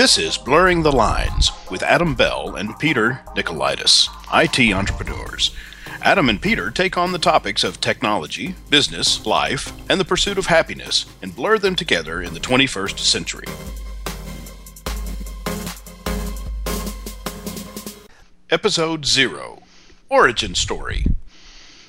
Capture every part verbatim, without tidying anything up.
This is Blurring the Lines with Adam Bell and Peter Nicolaitis, I T entrepreneurs. Adam and Peter take on the topics of technology, business, life, and the pursuit of happiness and blur them together in the twenty-first century. Episode zero, Origin Story.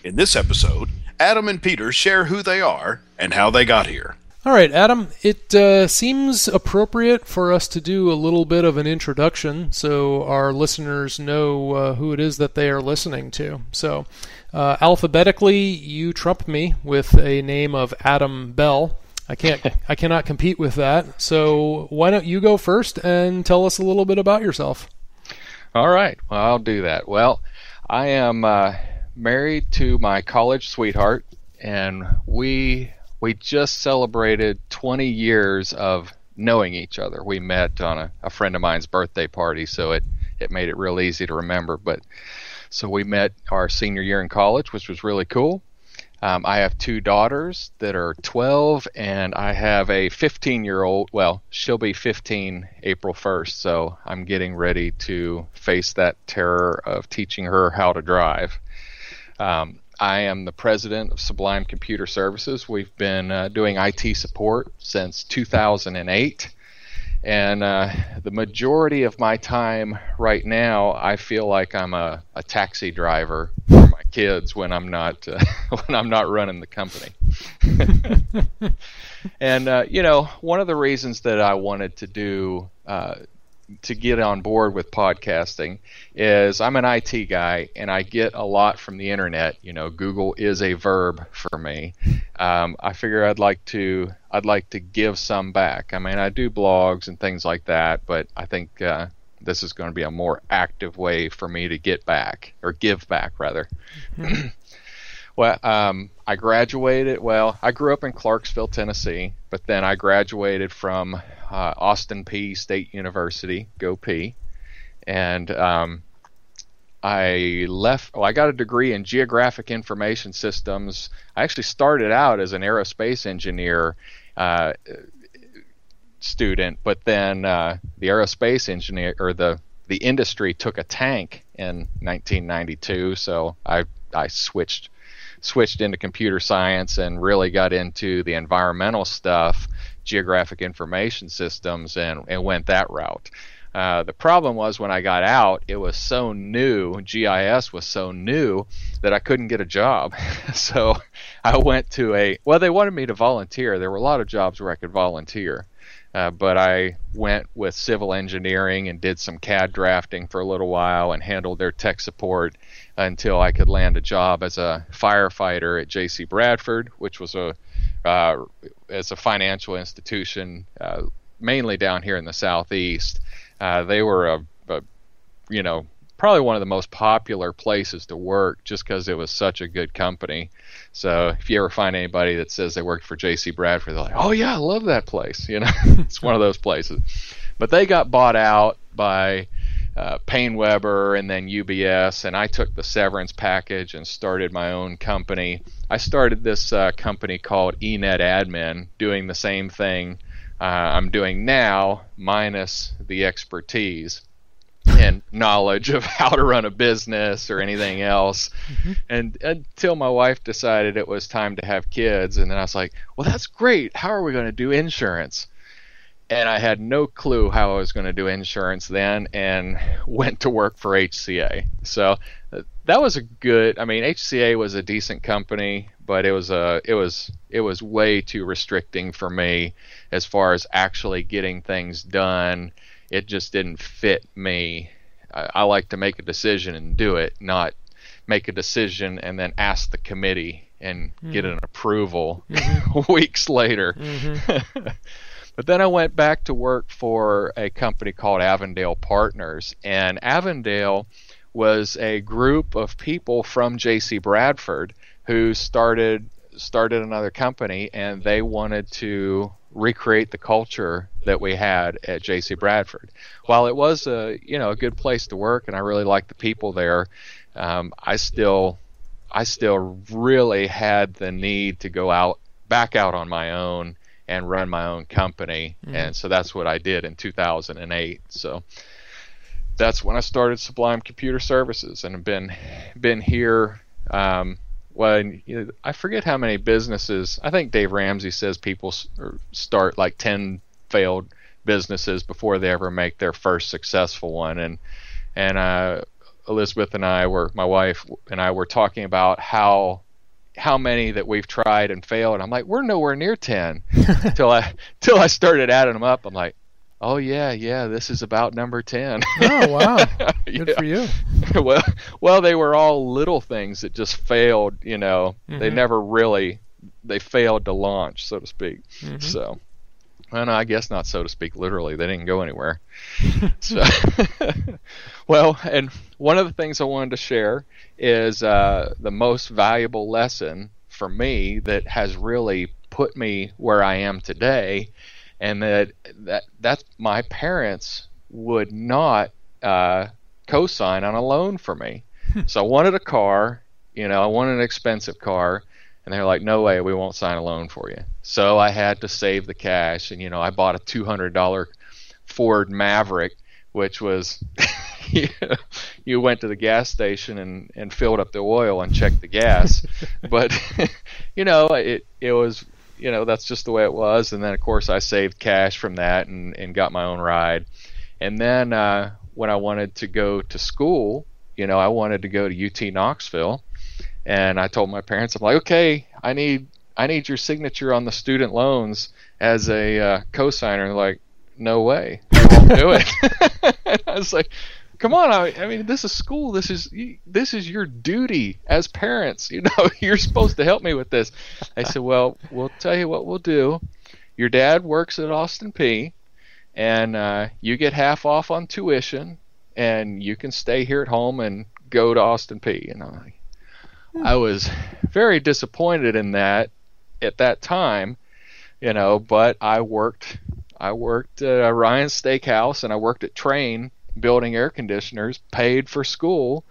In this episode, Adam and Peter share who they are and how they got here. All right, Adam, it uh, seems appropriate for us to do a little bit of an introduction so our listeners know uh, who it is that they are listening to. So uh, alphabetically, you trump me with a name of Adam Bell. I can't, I cannot compete with that. So why don't you go first and tell us a little bit about yourself? All right, well, I'll do that. Well, I am uh, married to my college sweetheart, and we... We just celebrated twenty years of knowing each other. We met on a, a friend of mine's birthday party, so it, it made it real easy to remember. But so we met our senior year in college, which was really cool. Um, I have two daughters that are twelve, and I have a fifteen-year-old. Well, she'll be fifteen April first, so I'm getting ready to face that terror of teaching her how to drive. Um, I am the president of Sublime Computer Services. We've been uh, doing I T support since two thousand eight, and uh, the majority of my time right now, I feel like I'm a, a taxi driver for my kids when I'm not uh, when I'm not running the company. And uh, you know, one of the reasons that I wanted to do uh, to get on board with podcasting is I'm an I T guy, and I get a lot from the internet. You know, Google is a verb for me. Um, I figure I'd like to I'd like to give some back. I mean, I do blogs and things like that, but I think uh, this is going to be a more active way for me to get back, or give back rather. Well, um, I graduated. Well, I grew up in Clarksville, Tennessee, but then I graduated from uh, Austin Peay State University. Go P! And um, I left. Well, I got a degree in Geographic Information Systems. I actually started out as an aerospace engineer uh, student, but then uh, the aerospace engineer or the the industry took a tank in nineteen ninety-two, so I I switched. switched into computer science and really got into the environmental stuff, geographic information systems, and, and went that route. Uh, the problem was when I got out, it was so new, G I S was so new, that I couldn't get a job. So I went to a, well, they wanted me to volunteer. There were a lot of jobs where I could volunteer. Uh, but I went with civil engineering and did some C A D drafting for a little while and handled their tech support until I could land a job as a firefighter at J C Bradford, which was a uh, as a financial institution uh, mainly down here in the southeast. Uh, they were a, a you know probably one of the most popular places to work just because it was such a good company. So if you ever find anybody that says they worked for J C Bradford, they're like, oh yeah, I love that place. You know, it's one of those places. But they got bought out by uh, Paine Webber and then U B S, and I took the severance package and started my own company. I started this uh, company called eNet Admin, doing the same thing uh, I'm doing now, minus the expertise and knowledge of how to run a business or anything else. Mm-hmm. And until my wife decided it was time to have kids, and then I was like, well, that's great. How are we going to do insurance? And I had no clue how I was going to do insurance then, and went to work for H C A. So that was a good, I mean, H C A was a decent company, but it was a it was it was way too restricting for me as far as actually getting things done. It just didn't fit me. I, I like to make a decision and do it, not make a decision and then ask the committee and mm. get an approval mm-hmm. weeks later. Mm-hmm. But then I went back to work for a company called Avondale Partners, and Avondale was a group of people from J C Bradford who started started another company, and they wanted to recreate the culture that we had at J C Bradford. While it was a you know a good place to work, and I really liked the people there, um, I still I still really had the need to go out back out on my own and run my own company. Mm-hmm. And so that's what I did in two thousand eight. So that's when I started Sublime Computer Services, and have been been here. Um, when you know, I forget how many businesses. I think Dave Ramsey says people start like ten failed businesses before they ever make their first successful one. And and uh, Elizabeth and I were, my wife and I were talking about how how many that we've tried and failed. And I'm like, we're nowhere near ten. till I till I started adding them up. I'm like, oh yeah, yeah. This is about number ten. Oh wow, good yeah. for you. Well, well, they were all little things that just failed. You know, mm-hmm. they never really they failed to launch, so to speak. Mm-hmm. So, and I guess not so to speak. Literally, they didn't go anywhere. So, well, and one of the things I wanted to share is uh, the most valuable lesson for me that has really put me where I am today. And that that that's my parents would not uh, co-sign on a loan for me. So I wanted a car, you know, I wanted an expensive car, and they're like, "No way, we won't sign a loan for you." So I had to save the cash, and you know, I bought a two hundred dollar Ford Maverick, which was you, know, you went to the gas station and and filled up the oil and checked the gas, but you know, it it was. You know, that's just the way it was. And then, of course, I saved cash from that and, and got my own ride. And then uh, when I wanted to go to school, you know, I wanted to go to U T Knoxville. And I told my parents, I'm like, okay, I need I need your signature on the student loans as a uh, co-signer. They're like, no way. I won't do it. And I was like, come on, I, I mean, this is school. This is this is your duty as parents. You know, you're supposed to help me with this. I said, well, we'll tell you what we'll do. Your dad works at Austin Peay, and uh, you get half off on tuition, and you can stay here at home and go to Austin Peay. And I, I was very disappointed in that at that time, you know. But I worked, I worked at Ryan's Steakhouse, and I worked at Trane, building air conditioners, paid for school.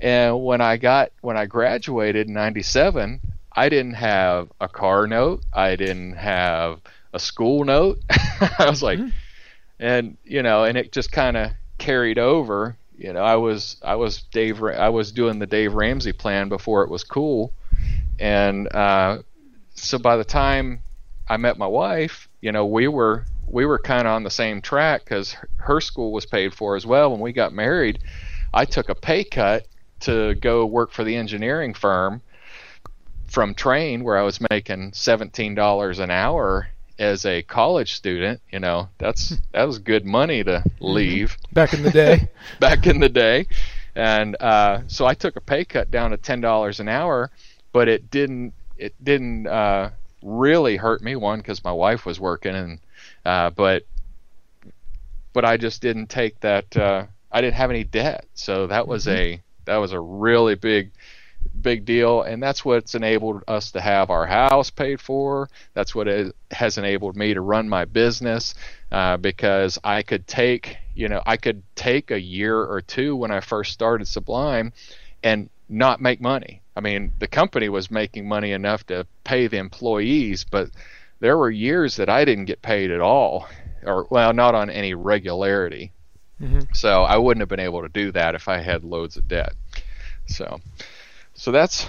And when I got when I graduated in ninety-seven, I didn't have a car note, I didn't have a school note. I was like, mm-hmm. and you know, and it just kind of carried over. You know, I was I was Dave I was doing the Dave Ramsey plan before it was cool. And uh, so by the time I met my wife, you know, we were we were kind of on the same track because her school was paid for as well. When we got married, I took a pay cut to go work for the engineering firm from Trane, where I was making seventeen dollars an hour as a college student. You know, that's that was good money to leave. Back in the day. Back in the day. And uh, so I took a pay cut down to ten dollars an hour, but it didn't, it didn't uh, really hurt me, one, because my wife was working, and Uh, but but I just didn't take that. Uh, I didn't have any debt, so that was mm-hmm. a that was a really big big deal, and that's what's enabled us to have our house paid for. That's what it has enabled me to run my business, uh, because I could take you know I could take a year or two when I first started Sublime and not make money. I mean, the company was making money enough to pay the employees, but there were years that I didn't get paid at all, or well, not on any regularity. Mm-hmm. So I wouldn't have been able to do that if I had loads of debt. So, so that's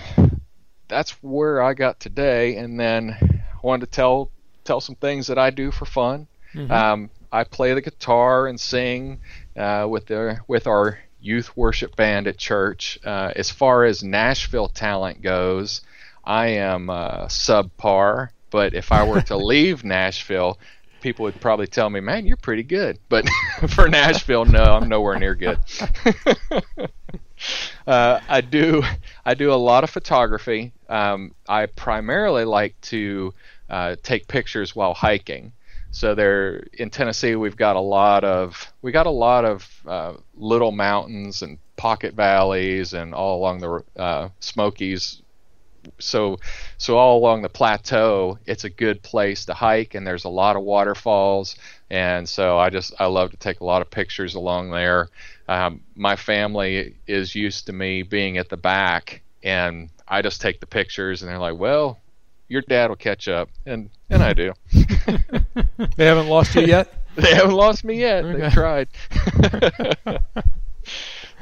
that's where I got today. And then I wanted to tell tell some things that I do for fun. Mm-hmm. Um, I play the guitar and sing uh, with the with our youth worship band at church. Uh, as far as Nashville talent goes, I am uh, subpar. But if I were to leave Nashville, people would probably tell me, man, you're pretty good. But for Nashville, no, I'm nowhere near good. uh, I do I do a lot of photography. Um, I primarily like to uh, take pictures while hiking. So there in Tennessee, we've got a lot of we got a lot of uh, little mountains and pocket valleys and all along the uh, Smokies. So, so all along the plateau, it's a good place to hike, and there's a lot of waterfalls, and so I just I love to take a lot of pictures along there. Um, my family is used to me being at the back, and I just take the pictures, and they're like, "Well, your dad will catch up, and and I do. They haven't lost you yet? They haven't lost me yet. Okay. They've tried.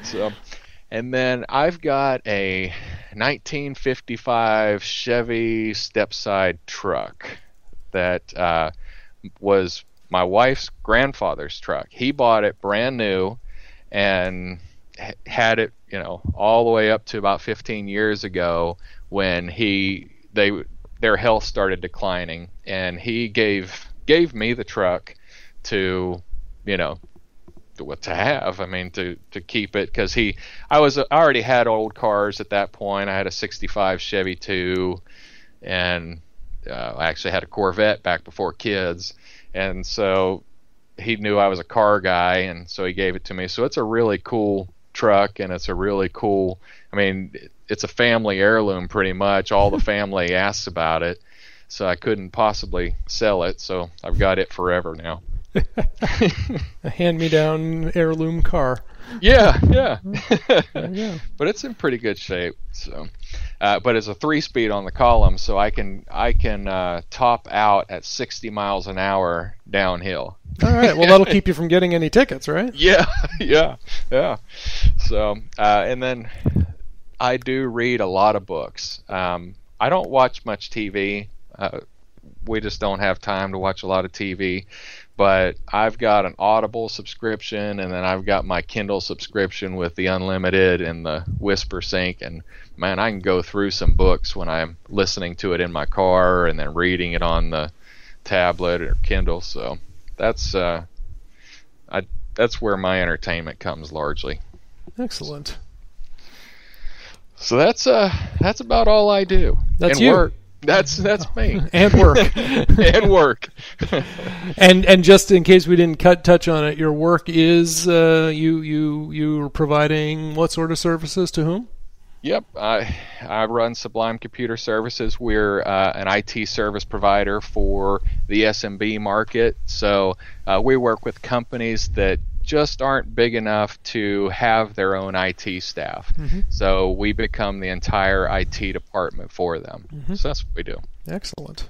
So, and then I've got a nineteen fifty-five Chevy stepside truck that uh, was my wife's grandfather's truck. He bought it brand new and had it, you know, all the way up to about fifteen years ago when he they their health started declining, and he gave gave me the truck to, you know, what to have. I mean, to to keep it, because he I was I already had old cars at that point. I had a sixty-five Chevy two, and uh, I actually had a Corvette back before kids, and so he knew I was a car guy, and so he gave it to me. So it's a really cool truck, and it's a really cool. I mean, it's a family heirloom pretty much. All the family asks about it, so I couldn't possibly sell it. So I've got it forever now. A hand-me-down heirloom car. Yeah, yeah. But it's in pretty good shape. So, uh, but it's a three-speed on the column, so I can I can uh, top out at sixty miles an hour downhill. All right. Well, that'll keep you from getting any tickets, right? Yeah, yeah, yeah. So, uh, and then I do read a lot of books. Um, I don't watch much T V. Uh, we just don't have time to watch a lot of T V. But I've got an Audible subscription, and then I've got my Kindle subscription with the Unlimited and the Whisper Sync. And, man, I can go through some books when I'm listening to it in my car and then reading it on the tablet or Kindle. So that's uh, I, that's where my entertainment comes largely. Excellent. So that's uh that's about all I do. That's and you. Work. That's that's me. And work. and work. and and just in case we didn't cut touch on it, your work is uh, you you you're providing what sort of services to whom? Yep, I I run Sublime Computer Services. We're uh, an I T service provider for the S M B market. So uh, we work with companies that just aren't big enough to have their own I T staff. Mm-hmm. So we become the entire I T department for them. Mm-hmm. So that's what we do. Excellent.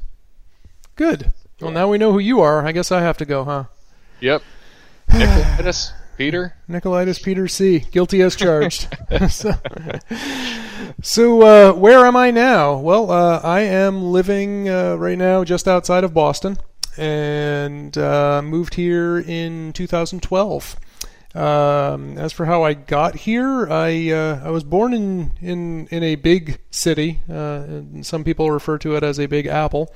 Good. Well, now we know who you are. I guess I have to go, huh? Yep. Nicolaitis Peter. Nicolaitis Peter C. Guilty as charged. so so uh, where am I now? Well, uh, I am living uh, right now just outside of Boston. And uh, moved here in two thousand twelve. Um, as for how I got here, I uh, I was born in in, in a big city. Uh, and some people refer to it as a big apple.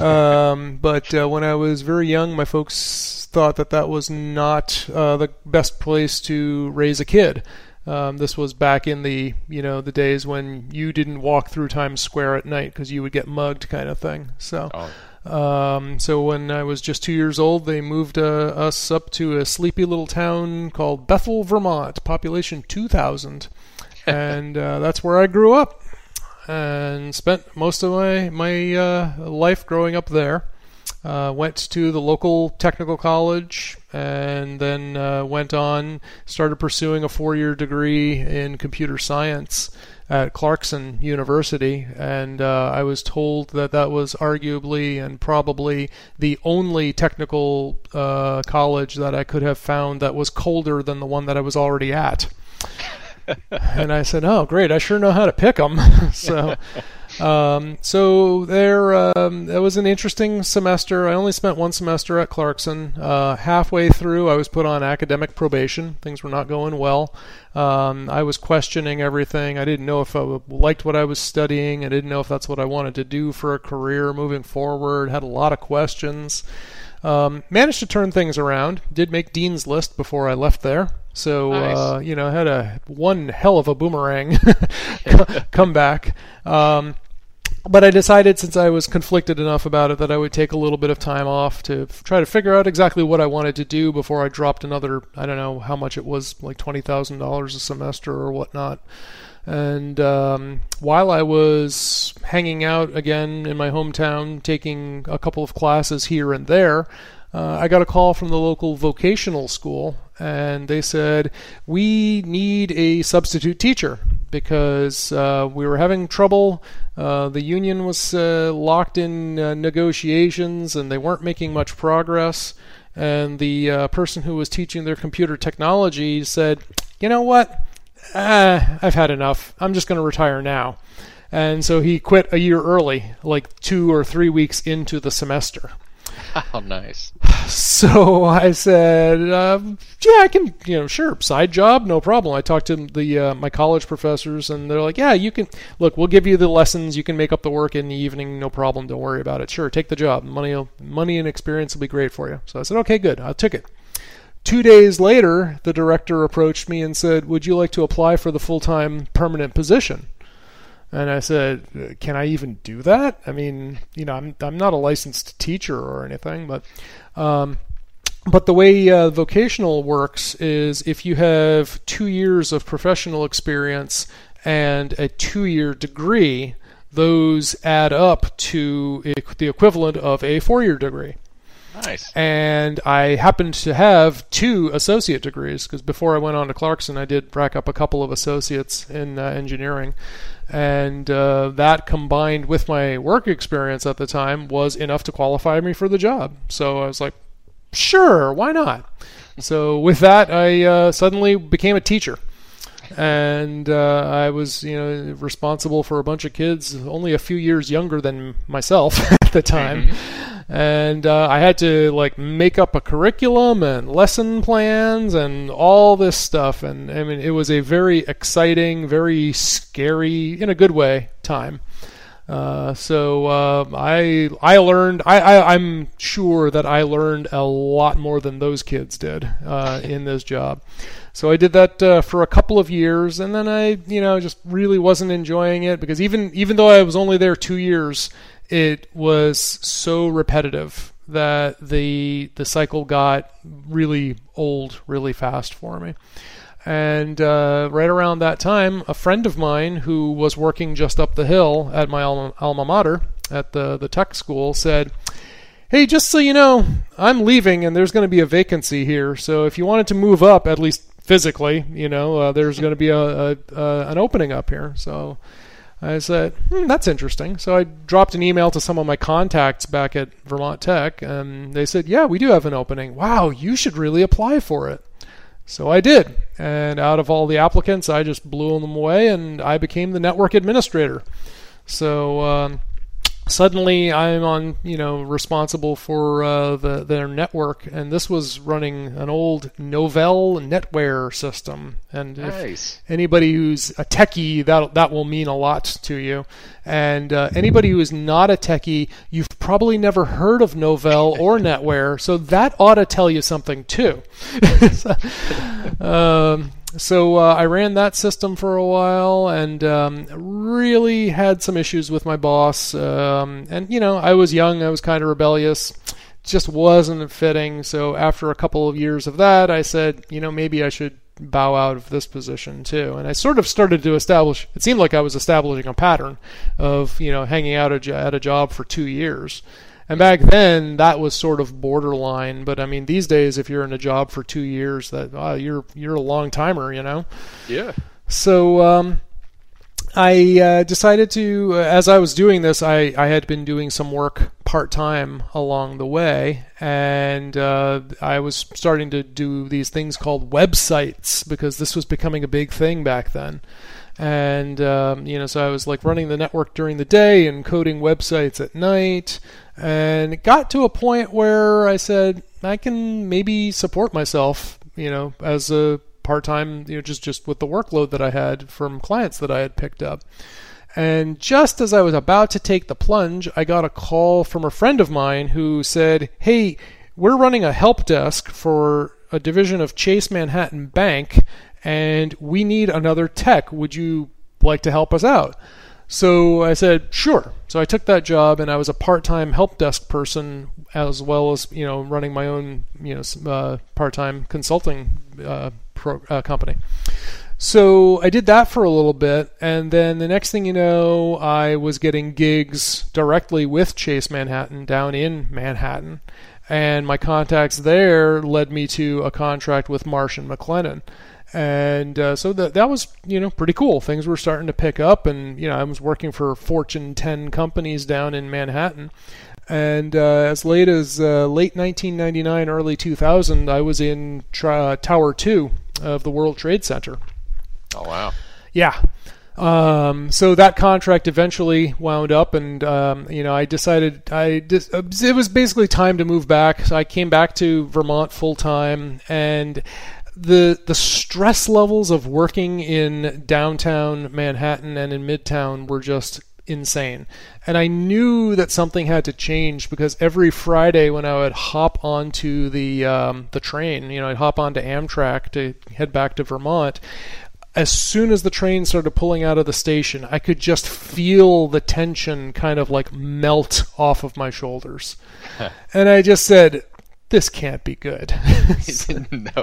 Um, but uh, when I was very young, my folks thought that that was not uh, the best place to raise a kid. Um, this was back in the you know the days when you didn't walk through Times Square at night because you would get mugged, kind of thing. So. Oh. Um, so when I was just two years old, they moved uh, us up to a sleepy little town called Bethel, Vermont, population two thousand, and uh, that's where I grew up and spent most of my, my uh, life growing up there. Uh, went to the local technical college and then uh, went on, started pursuing a four-year degree in computer science at Clarkson University, and uh, I was told that that was arguably and probably the only technical uh, college that I could have found that was colder than the one that I was already at. And I said, oh, great, I sure know how to pick them. so, um, so there, um, that was an interesting semester. I only spent one semester at Clarkson. Uh, halfway through, I was put on academic probation. Things were not going well. Um, I was questioning everything. I didn't know if I liked what I was studying. I didn't know if that's what I wanted to do for a career moving forward. Had a lot of questions. Um, managed to turn things around. Did make Dean's List before I left there. So, nice. uh, you know, had a one hell of a boomerang come back. Um, but I decided, since I was conflicted enough about it, that I would take a little bit of time off to f- try to figure out exactly what I wanted to do before I dropped another, I don't know how much it was, like twenty thousand dollars a semester or whatnot. And um, while I was hanging out again in my hometown, taking a couple of classes here and there, Uh, I got a call from the local vocational school, and they said, we need a substitute teacher because uh, we were having trouble. Uh, the union was uh, locked in uh, negotiations, and they weren't making much progress. And the uh, person who was teaching their computer technology said, you know what? Uh, I've had enough. I'm just going to retire now. And so he quit a year early, like two or three weeks into the semester. Oh, nice. So I said, uh, yeah, I can, you know, sure, side job, no problem. I talked to the uh, my college professors, and they're like, yeah, you can, look, we'll give you the lessons. You can make up the work in the evening, no problem. Don't worry about it. Sure, take the job. Money, will, money and experience will be great for you. So I said, okay, good. I took it. Two days later, the director approached me and said, would you like to apply for the full-time permanent position? And I said, can I even do that? I mean, you know, I'm I'm not a licensed teacher or anything, but um, but the way uh, vocational works is if you have two years of professional experience and a two-year degree, those add up to the equivalent of a four-year degree. Nice. And I happened to have two associate degrees because before I went on to Clarkson, I did rack up a couple of associates in uh, engineering. And uh, that combined with my work experience at the time was enough to qualify me for the job. So I was like, sure, why not? So with that, I uh, suddenly became a teacher. And uh, I was, you know, responsible for a bunch of kids only a few years younger than myself at the time. Mm-hmm. And uh, I had to like make up a curriculum and lesson plans and all this stuff. And I mean, it was a very exciting, very scary, in a good way, time. Uh, so uh, I I learned. I, I I'm sure that I learned a lot more than those kids did uh, in this job. So I did that uh, for a couple of years, and then I you know just really wasn't enjoying it because even even though I was only there two years. It was so repetitive that the the cycle got really old really fast for me. And uh, right around that time, a friend of mine who was working just up the hill at my alma, alma mater at the, the tech school said, hey, just so you know, I'm leaving and there's going to be a vacancy here. So if you wanted to move up, at least physically, you know, uh, there's going to be a, a, a an opening up here. So I said, hmm, that's interesting. So I dropped an email to some of my contacts back at Vermont Tech, and they said, yeah, we do have an opening. Wow, you should really apply for it. So I did. And out of all the applicants, I just blew them away, and I became the network administrator. So um, suddenly I'm on, you know, responsible for uh, the, their network, and this was running an old Novell NetWare system. And nice. If anybody who's a techie, that that will mean a lot to you. And uh, anybody who is not a techie, you've probably never heard of Novell or NetWare, so that ought to tell you something too. um, so uh, I ran that system for a while and um, really had some issues with my boss. Um, and, you know, I was young. I was kind of rebellious. Just wasn't fitting. So after a couple of years of that, I said, you know, maybe I should bow out of this position too. And I sort of started to establish, it seemed like I was establishing a pattern of, you know, hanging out at a job for two years. And back then that was sort of borderline. But I mean, these days, if you're in a job for two years, that oh, you're, you're a long timer, you know? Yeah. So, um, I uh, decided to, uh, as I was doing this, I, I had been doing some work part-time along the way, and uh, I was starting to do these things called websites, because this was becoming a big thing back then. And, um, you know, so I was like running the network during the day and coding websites at night, and it got to a point where I said, I can maybe support myself, you know, as a part-time, you know, just, just with the workload that I had from clients that I had picked up. And just as I was about to take the plunge, I got a call from a friend of mine who said, hey, we're running a help desk for a division of Chase Manhattan Bank, and we need another tech. Would you like to help us out? So I said, sure. So I took that job, and I was a part-time help desk person, as well as, you know, running my own, you know, uh, part-time consulting uh Pro, uh, company. So I did that for a little bit, and then the next thing you know, I was getting gigs directly with Chase Manhattan down in Manhattan, and my contacts there led me to a contract with Marsh and McLennan. And uh, so that that was, you know, pretty cool. Things were starting to pick up, and, you know, I was working for Fortune ten companies down in Manhattan. And uh, as late as uh, late nineteen ninety-nine, early two thousand, I was in tri- Tower two of the World Trade Center. Oh, wow. Yeah. Um, so that contract eventually wound up, and, um, you know, I decided I dis- it was basically time to move back. So I came back to Vermont full time, and the the stress levels of working in downtown Manhattan and in Midtown were just insane. And I knew that something had to change, because every Friday when I would hop onto the um, the train, you know, I'd hop onto Amtrak to head back to Vermont. As soon as the train started pulling out of the station, I could just feel the tension kind of like melt off of my shoulders. Huh. And I just said, this can't be good. No.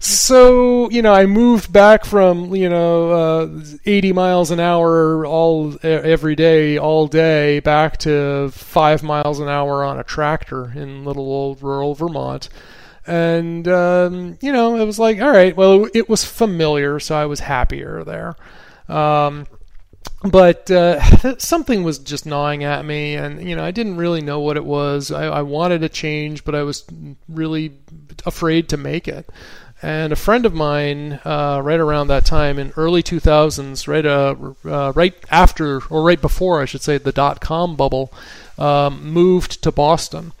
So, you know, I moved back from, you know, uh, eighty miles an hour all every day, all day, back to five miles an hour on a tractor in little old rural Vermont. And, um, you know, it was like, all right, well, it was familiar, so I was happier there. Um, but uh, something was just gnawing at me, and, you know, I didn't really know what it was. I, I wanted a change, but I was really afraid to make it. And a friend of mine, uh, right around that time, in early two thousands, right uh, uh, right after, or right before, I should say, the dot-com bubble, um, moved to Boston.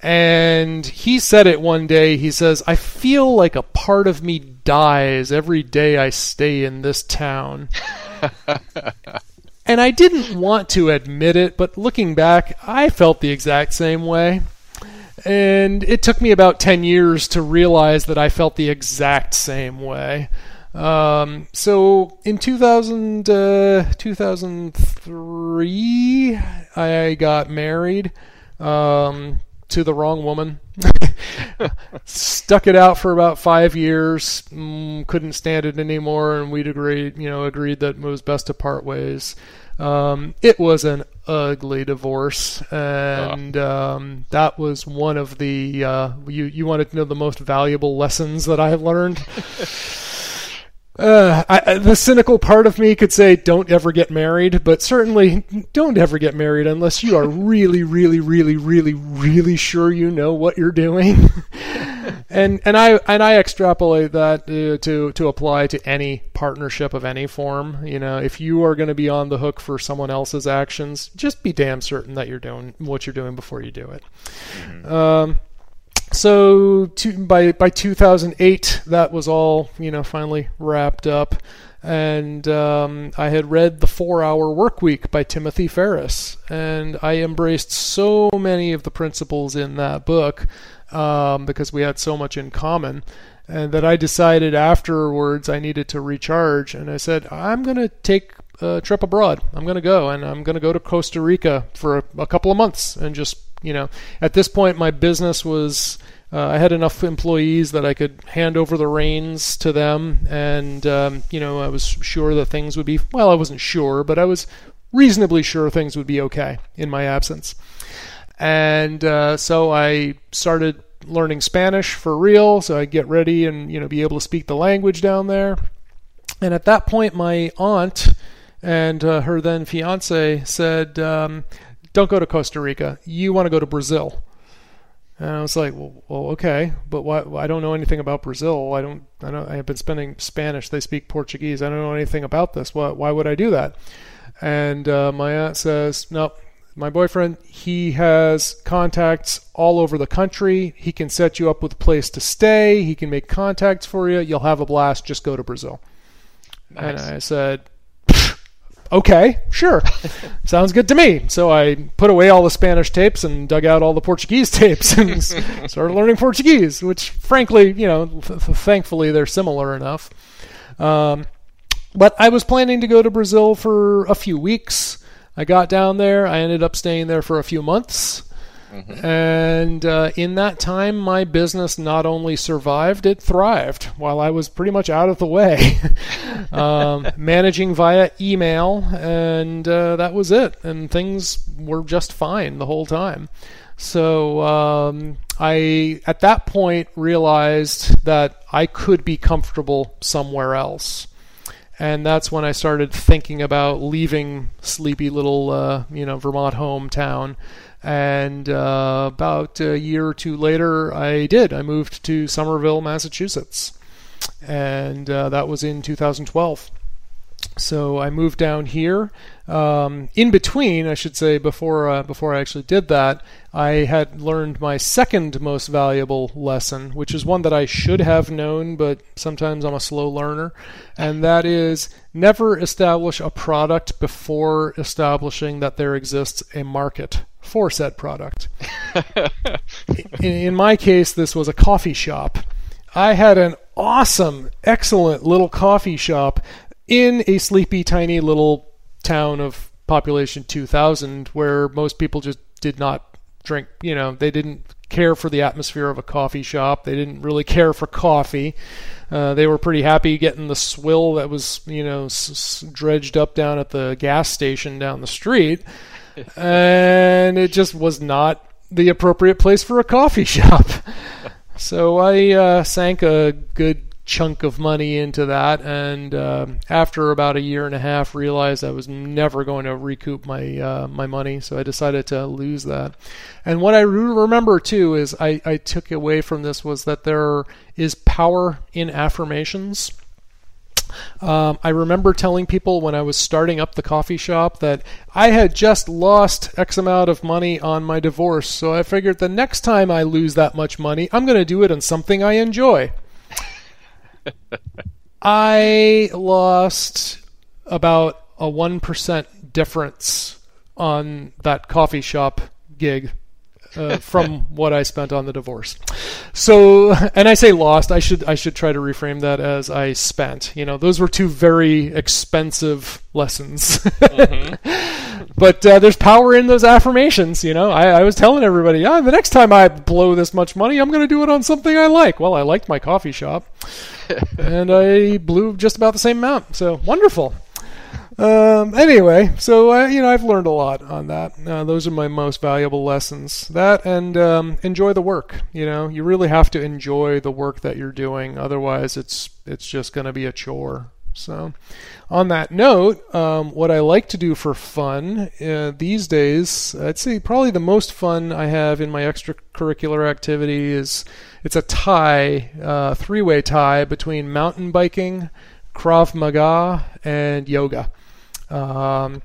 And he said it one day. He says, I feel like a part of me dies every day I stay in this town. And I didn't want to admit it, but looking back, I felt the exact same way. And it took me about ten years to realize that I felt the exact same way. Um, so in two thousand, uh, two thousand three, I got married. Um... to the wrong woman. Stuck it out for about five years, mm, couldn't stand it anymore, and we'd agreed, you know, agreed that it was best to part ways. Um, it was an ugly divorce, and uh. um, that was one of the, uh, you, you wanted to know the most valuable lessons that I have learned. Uh, I, the cynical part of me could say don't ever get married, but certainly don't ever get married unless you are really, really, really, really, really sure you know what you're doing. and and I and I extrapolate that uh, to to apply to any partnership of any form. You know, if you are going to be on the hook for someone else's actions, just be damn certain that you're doing what you're doing before you do it. Mm-hmm. Um. So to, by by two thousand eight, that was all, you know, finally wrapped up, and um, I had read The four-Hour Workweek by Timothy Ferriss, and I embraced so many of the principles in that book um, because we had so much in common, and that I decided afterwards I needed to recharge, and I said, I'm going to take a trip abroad. I'm going to go, and I'm going to go to Costa Rica for a, a couple of months and just, you know, at this point, my business was, uh, I had enough employees that I could hand over the reins to them. And, um, you know, I was sure that things would be, well, I wasn't sure, but I was reasonably sure things would be okay in my absence. And uh, so I started learning Spanish for real. So I'd get ready and, you know, be able to speak the language down there. And at that point, my aunt and uh, her then fiance said, um, don't go to Costa Rica. You want to go to Brazil. And I was like, well, well okay, but why, I don't know anything about Brazil. I don't, I don't, I have been spending Spanish. They speak Portuguese. I don't know anything about this. Why, why would I do that? And uh, my aunt says, no, my boyfriend, he has contacts all over the country. He can set you up with a place to stay. He can make contacts for you. You'll have a blast. Just go to Brazil. Nice. And I said, okay, sure. Sounds good to me. So I put away all the Spanish tapes and dug out all the Portuguese tapes and started learning Portuguese, which frankly, you know, f- thankfully they're similar enough. Um, but I was planning to go to Brazil for a few weeks. I got down there. I ended up staying there for a few months. Mm-hmm. And uh, in that time, my business not only survived, it thrived while I was pretty much out of the way, um, managing via email, and uh, that was it. And things were just fine the whole time. So um, I, at that point, realized that I could be comfortable somewhere else. And that's when I started thinking about leaving sleepy little, uh, you know, Vermont hometown. And uh, about a year or two later, I did. I moved to Somerville, Massachusetts. And uh, that was in two thousand twelve. So I moved down here. Um, in between, I should say, before uh, before I actually did that, I had learned my second most valuable lesson, which is one that I should have known, but sometimes I'm a slow learner, and that is never establish a product before establishing that there exists a market for said product. in, in my case, this was a coffee shop. I had an awesome, excellent little coffee shop in a sleepy, tiny little town of population two thousand, where most people just did not drink, you know, they didn't care for the atmosphere of a coffee shop. They didn't really care for coffee. Uh, they were pretty happy getting the swill that was, you know, s- dredged up down at the gas station down the street. And it just was not the appropriate place for a coffee shop. So I uh, sank a good chunk of money into that, and uh, after about a year and a half, realized I was never going to recoup my uh, my money, so I decided to lose that. And what I remember too is I, I took away from this was that there is power in affirmations. Um, I remember telling people when I was starting up the coffee shop that I had just lost X amount of money on my divorce, so I figured the next time I lose that much money, I'm going to do it on something I enjoy. I lost about a one percent difference on that coffee shop gig uh, from what I spent on the divorce. So, and I say lost, I should I should try to reframe that as I spent. You know, those were two very expensive lessons. Mm-hmm. But uh, there's power in those affirmations, you know. I, I was telling everybody, ah, the next time I blow this much money, I'm going to do it on something I like. Well, I liked my coffee shop, and I blew just about the same amount. So, wonderful. Um, anyway, so, uh, you know, I've learned a lot on that. Uh, those are my most valuable lessons. That and um, enjoy the work. You know, you really have to enjoy the work that you're doing. Otherwise, it's it's just going to be a chore. So on that note, um, what I like to do for fun uh, these days, I'd say probably the most fun I have in my extracurricular activity is it's a tie, uh, three-way tie between mountain biking, Krav Maga, and yoga. Um,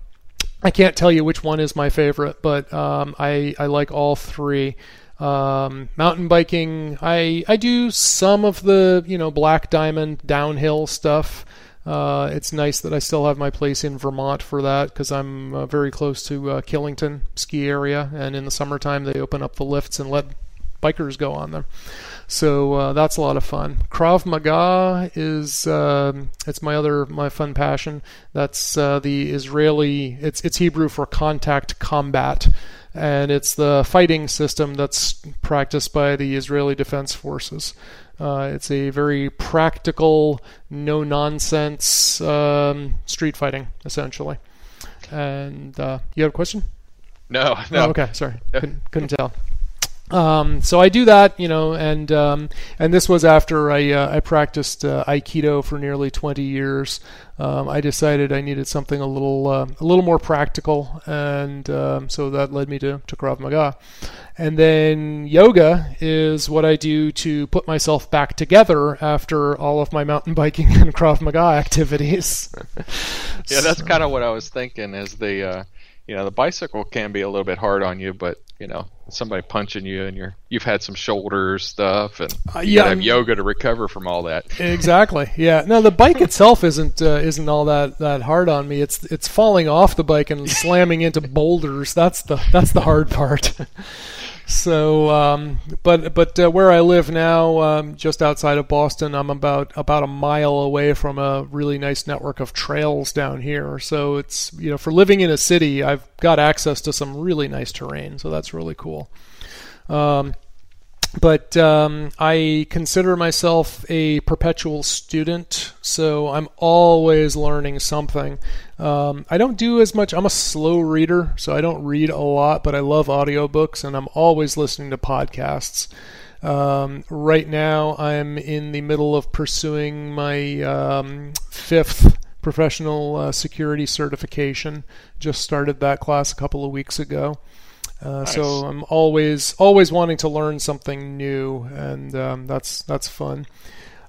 I can't tell you which one is my favorite, but um, I, I like all three. Um, mountain biking, I, I do some of the, you know, Black Diamond downhill stuff. Uh, it's nice that I still have my place in Vermont for that because I'm uh, very close to uh, Killington ski area, and in the summertime they open up the lifts and let bikers go on them. So uh, that's a lot of fun. Krav Maga is uh, it's my other my fun passion. That's uh, the Israeli. It's it's Hebrew for contact combat, and it's the fighting system that's practiced by the Israeli Defense Forces. Uh, it's a very practical, no-nonsense um, street fighting, essentially. And uh, you have a question? No, no. Oh, okay, sorry. Couldn't, couldn't tell. Um, so I do that, you know, and um, and this was after I uh, I practiced uh, Aikido for nearly twenty years. Um, I decided I needed something a little uh, a little more practical, and um, so that led me to, to Krav Maga. And then yoga is what I do to put myself back together after all of my mountain biking and Krav Maga activities. Yeah, that's so. Kind of what I was thinking. Is the uh, you know the bicycle can be a little bit hard on you, but you know. Somebody punching you, and you're you've had some shoulder stuff, and you uh, yeah, have yoga to recover from all that. Exactly. Yeah. No, the bike itself isn't uh, isn't all that, that hard on me. It's it's falling off the bike and slamming into boulders. That's the that's the hard part. So, um, but but uh, where I live now, um, just outside of Boston, I'm about about a mile away from a really nice network of trails down here. So it's, you know, for living in a city, I've got access to some really nice terrain. So that's really cool. Um, But um, I consider myself a perpetual student, so I'm always learning something. Um, I don't do as much. I'm a slow reader, so I don't read a lot, but I love audiobooks, and I'm always listening to podcasts. Um, right now, I'm in the middle of pursuing my um, fifth professional uh, security certification. Just started that class a couple of weeks ago. Uh, nice. So I'm always always wanting to learn something new, and um, that's that's fun.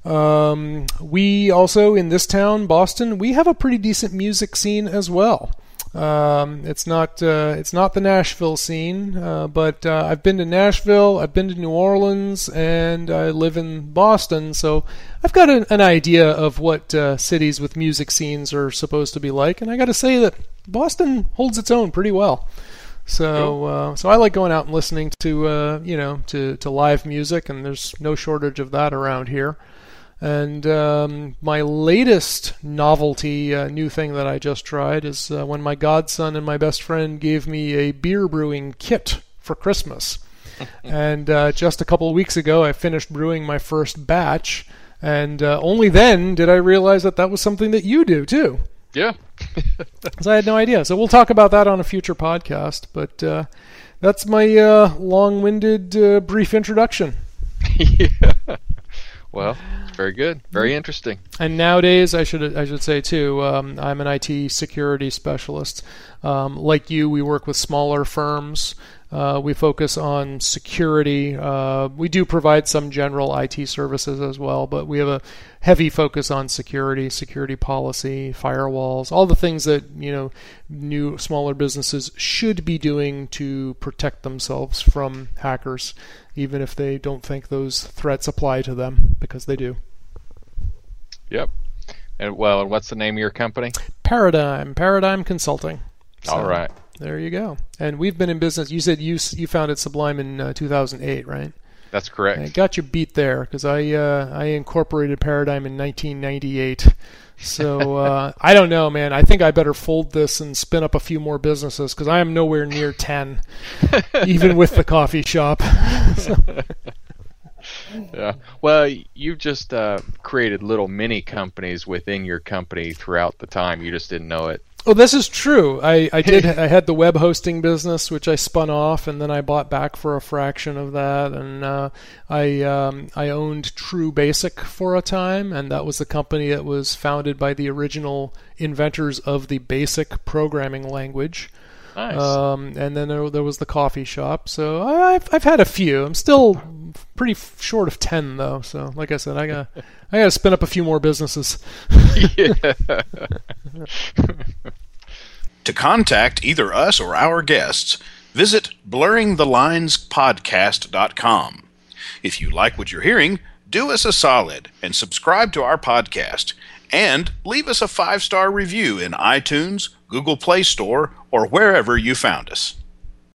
Um, we also, in this town, Boston, we have a pretty decent music scene as well. Um, it's not uh, it's not the Nashville scene, uh, but uh, I've been to Nashville, I've been to New Orleans, and I live in Boston, so I've got an, an idea of what uh, cities with music scenes are supposed to be like, and I got to say that Boston holds its own pretty well. So, uh, so I like going out and listening to, uh, you know, to, to live music, and there's no shortage of that around here. And um, my latest novelty, uh, new thing that I just tried is uh, when my godson and my best friend gave me a beer brewing kit for Christmas. And uh, just a couple of weeks ago, I finished brewing my first batch, and uh, only then did I realize that that was something that you do too. Yeah. So I had no idea. So we'll talk about that on a future podcast. But uh, that's my uh, long-winded, uh, brief introduction. Yeah. Well, very good. Very interesting. And nowadays, I should I should say, too, um, I'm an I T security specialist. Um, like you, we work with smaller firms. Uh, we focus on security. Uh, we do provide some general I T services as well, but we have a heavy focus on security, security policy, firewalls, all the things that, you know, new smaller businesses should be doing to protect themselves from hackers, even if they don't think those threats apply to them, because they do. Yep. And well, and what's the name of your company? Paradigm, Paradigm Consulting. So. All right. There you go. And we've been in business. You said you you founded Sublime in uh, two thousand eight, right? That's correct. I got you beat there, because I uh, I incorporated Paradigm in nineteen ninety-eight. So uh, I don't know, man. I think I better fold this and spin up a few more businesses, because I am nowhere near ten, even with the coffee shop. So. Yeah. Well, you've just uh, created little mini companies within your company throughout the time. You just didn't know it. Oh, this is true. I, I did. I had the web hosting business, which I spun off, and then I bought back for a fraction of that. And uh, I um, I owned True Basic for a time, and that was the company that was founded by the original inventors of the BASIC programming language. Nice. Um, and then there, there was the coffee shop. So I've I've had a few. I'm still pretty f- short of ten, though. So like I said, I got I got to spin up a few more businesses. Yeah. To contact either us or our guests, visit blurring the lines podcast dot com. If you like what you're hearing, do us a solid and subscribe to our podcast, and leave us a five-star review in iTunes, Google Play Store, or wherever you found us.